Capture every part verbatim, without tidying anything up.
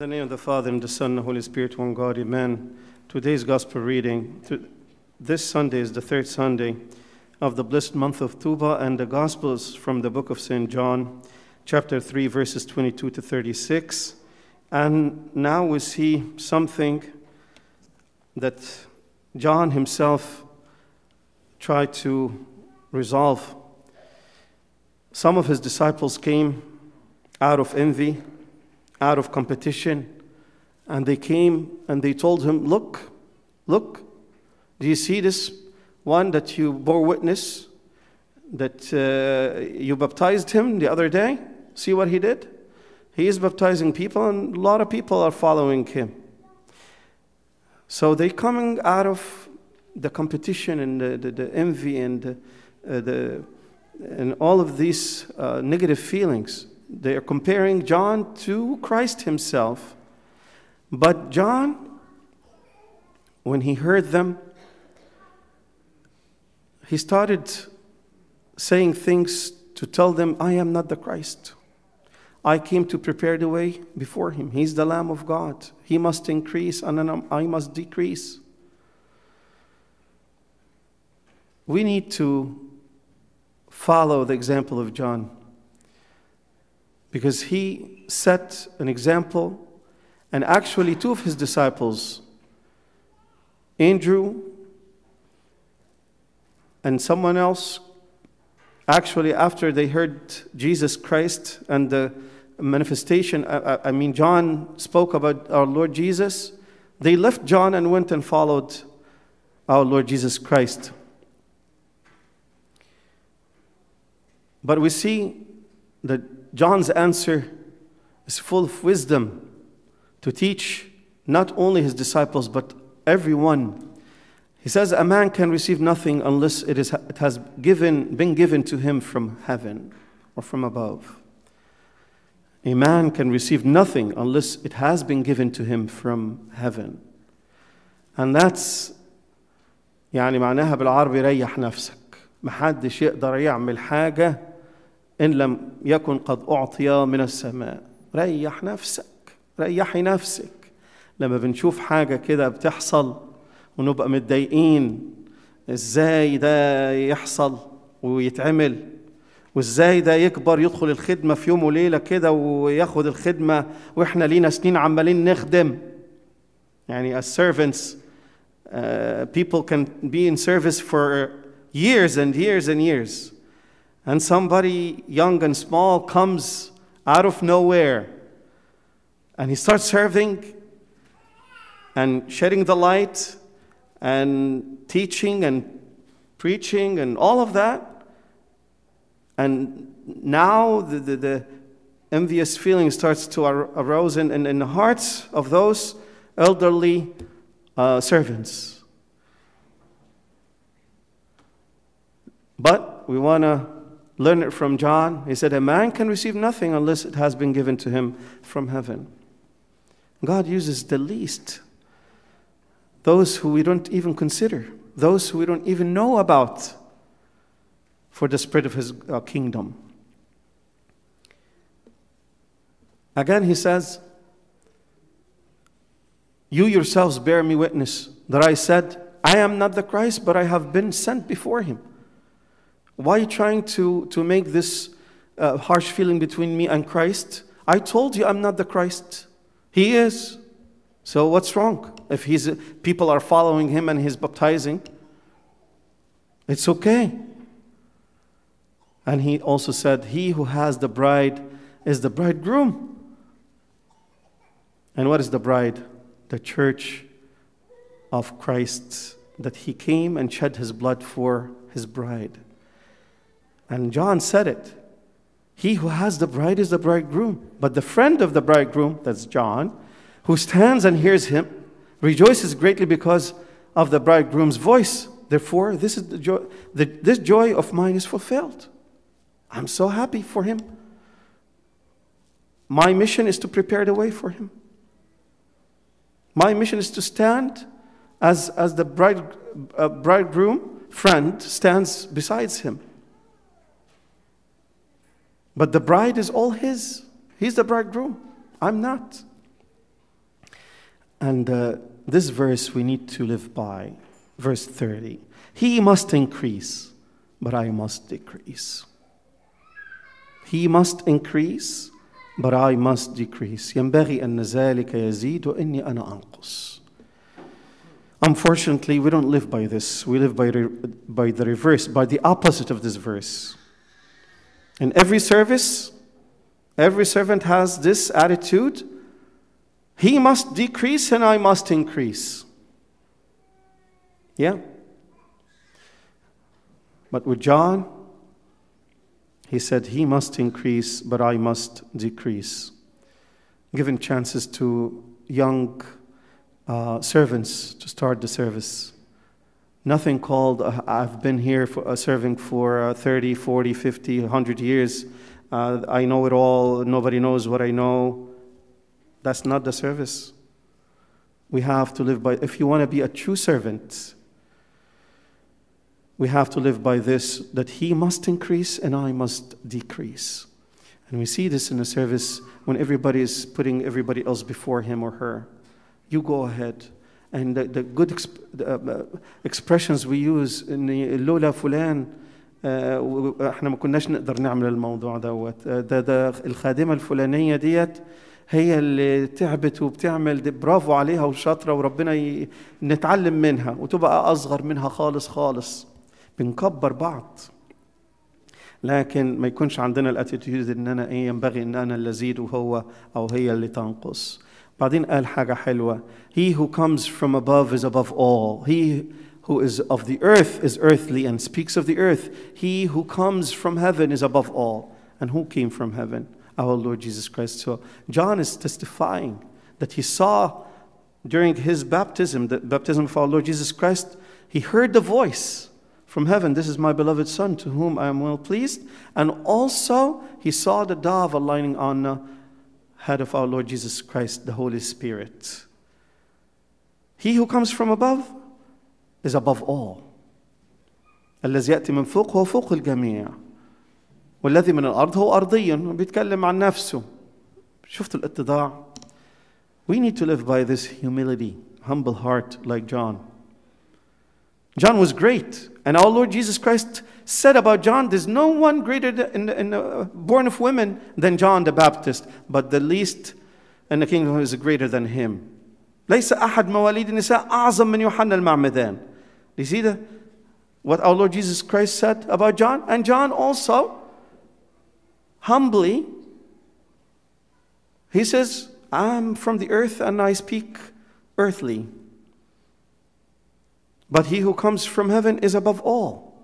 In the name of the Father, and the Son, and the Holy Spirit, one God, amen. Today's Gospel reading. This Sunday is the third Sunday of the blessed month of Tubah, and the Gospel is from the book of Saint John, chapter three, verses twenty-two to thirty-six. And now we see something that John himself tried to resolve. Some of his disciples came out of envy, out of competition, and they came and they told him, look, look, do you see this one that you bore witness, that uh, you baptized him the other day? See what he did? He is baptizing people, and a lot of people are following him. So they're coming out of the competition and the, the, the envy and, the, uh, the, and all of these uh, negative feelings. They are comparing John to Christ himself. But John, when he heard them, he started saying things to tell them, I am not the Christ. I came to prepare the way before him. He's the Lamb of God. He must increase and I must decrease. We need to follow the example of John, because he set an example, and actually two of his disciples, Andrew and someone else, actually after they heard Jesus Christ and the manifestation, I, I mean John spoke about our Lord Jesus, they left John and went and followed our Lord Jesus Christ. But we see that John's answer is full of wisdom to teach not only his disciples, but everyone. He says, a man can receive nothing unless it, is, it has given, been given to him from heaven or from above. A man can receive nothing unless it has been given to him from heaven. And that's, يعني معناها بالعربي ريح نفسك. محدش يقدر يعمل حاجة إن لم يكن قد أعطي من السماء. ريح نفسك، ريحي نفسك. لما بنشوف حاجة كده بتحصل ونبقى متضايقين، إزاي ده يحصل ويتعمل، وإزاي ده يكبر يدخل الخدمة في يوم وليلة كده وياخد الخدمة، وإحنا لينا سنين عمالين نخدم. يعني as servants, uh, people can be in service for years and years and years. And somebody young and small comes out of nowhere and he starts serving and shedding the light and teaching and preaching and all of that. And now the, the, the envious feeling starts to ar arouse in, in, in the hearts of those elderly uh, servants. But we want to learn it from John. He said, a man can receive nothing unless it has been given to him from heaven. God uses the least, those who we don't even consider, those who we don't even know about, for the spread of his uh, kingdom. Again, he says, you yourselves bear me witness that I said, I am not the Christ, but I have been sent before him. Why are you trying to, to make this uh, harsh feeling between me and Christ? I told you I'm not the Christ. He is. So what's wrong? If he's, people are following him and he's baptizing, it's okay. And he also said, he who has the bride is the bridegroom. And what is the bride? The church of Christ, that he came and shed his blood for his bride. And John said it. He who has the bride is the bridegroom. But the friend of the bridegroom, that's John, who stands and hears him, rejoices greatly because of the bridegroom's voice. Therefore, this is the joy, the, this joy of mine is fulfilled. I'm so happy for him. My mission is to prepare the way for him. My mission is to stand as, as the bride, uh, bridegroom friend stands beside him. But the bride is all his. He's the bridegroom. I'm not. And uh, this verse we need to live by, verse thirty. He must increase, but I must decrease. He must increase, but I must decrease. ينبغي أن ذلك يزيد وإني أنا أنقص. Unfortunately, we don't live by this. We live by, by the reverse, by the opposite of this verse. In every service, every servant has this attitude. He must decrease and I must increase. Yeah. But with John, he said, he must increase, but I must decrease. Giving chances to young uh, servants to start the service. Nothing called, uh, I've been here for, uh, serving for uh, thirty, forty, fifty, one hundred years. Uh, I know it all. Nobody knows what I know. That's not the service. We have to live by, if you want to be a true servant, we have to live by this, that he must increase and I must decrease. And we see this in the service when everybody is putting everybody else before him or her. You go ahead. And the, the good exp the, uh, expressions we use in the لولا فلان احنا ما كناش نقدر نعمل الموضوع دوت ده ده الخادمة الفلانية ديت هي اللي تعبت وبتعمل برافو عليها وشاطرة وربنا ي... نتعلم منها وتبقى أصغر منها خالص خالص. بنكبر بعض. لكن ما يكونش عندنا الاتيتيود ان انا ايه ينبغي ان انا اللي ازيد وهو او هي اللي تنقص. بعدين قال حاجة حلوة. He who comes from above is above all. He who is of the earth is earthly and speaks of the earth. He who comes from heaven is above all. And who came from heaven? Our Lord Jesus Christ. So John is testifying that he saw during his baptism, the baptism of our Lord Jesus Christ, he heard the voice from heaven, this is my beloved Son, to whom I am well pleased. And also he saw the dove alighting on the head of our Lord Jesus Christ, the Holy Spirit. He who comes from above is above all. الذي يأتي من فوق هو فوق الجميع. والذي من الأرض هو أرضي بيتكلم عن نفسه. شفت الاتضاع. We need to live by this humility, humble heart like John. John was great, and our Lord Jesus Christ said about John, there's no one greater in, in, uh, born of women than John the Baptist, but the least in the kingdom is greater than him. ليس أحد مواليد النساء أعظم من يوحنا المعمدان. You see the, what our Lord Jesus Christ said about John? And John also humbly, he says, I'm from the earth and I speak earthly. But he who comes from heaven is above all.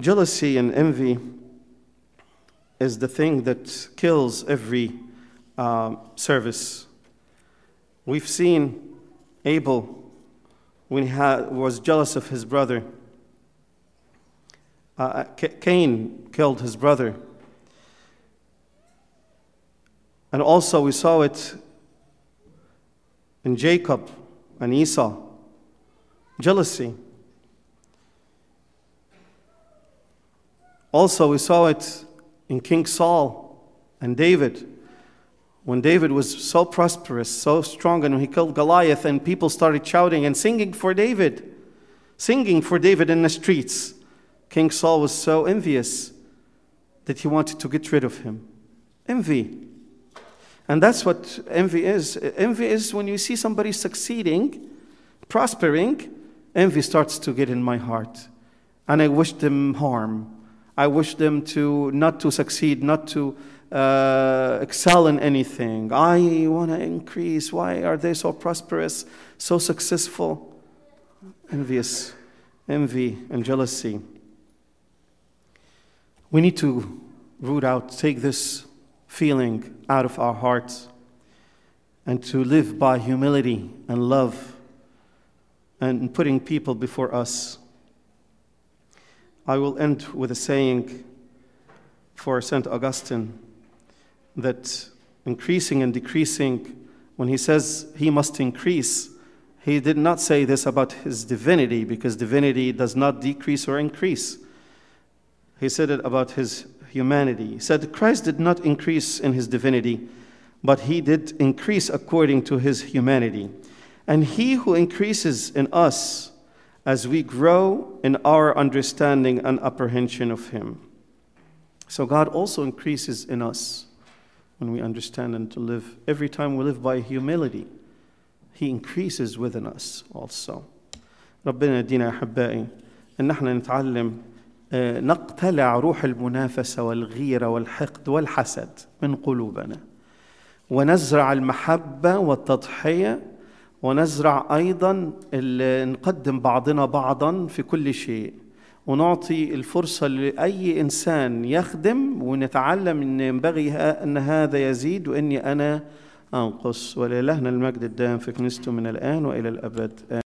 Jealousy and envy is the thing that kills every uh, service. We've seen Abel, when he had, was jealous of his brother. Uh, Cain killed his brother. And also we saw it in Jacob and Esau. Jealousy. Also we saw it in King Saul and David. When David was so prosperous, so strong, and when he killed Goliath, and people started shouting and singing for David, singing for David in the streets, King Saul was so envious that he wanted to get rid of him. Envy. And that's what envy is. Envy is when you see somebody succeeding, prospering, envy starts to get in my heart. And I wish them harm. I wish them to not to succeed, not to Uh, excel in anything. I want to increase. Why are they so prosperous, so successful? Envious, envy, and jealousy. We need to root out, take this feeling out of our hearts and to live by humility and love and putting people before us. I will end with a saying for Saint Augustine, that increasing and decreasing, when he says he must increase, he did not say this about his divinity, because divinity does not decrease or increase. He said it about his humanity, said Christ did not increase in his divinity, but he did increase according to his humanity. And he who increases in us as we grow in our understanding and apprehension of him. So God also increases in us when we understand and to live. Every time we live by humility, he increases within us also. ربنا يدينا أحبائي أن نحن نتعلم نقتلع روح المنافسة والغيرة والحقد والحسد من قلوبنا ونزرع المحبة والتضحية ونزرع أيضا نقدم بعضنا بعضا في كل شيء ونعطي الفرصة لأي إنسان يخدم ونتعلم أن ينبغي أن هذا يزيد وإني أنا أنقص ولإلهنا المجد الدائم في كنيسته من الآن وإلى الأبد.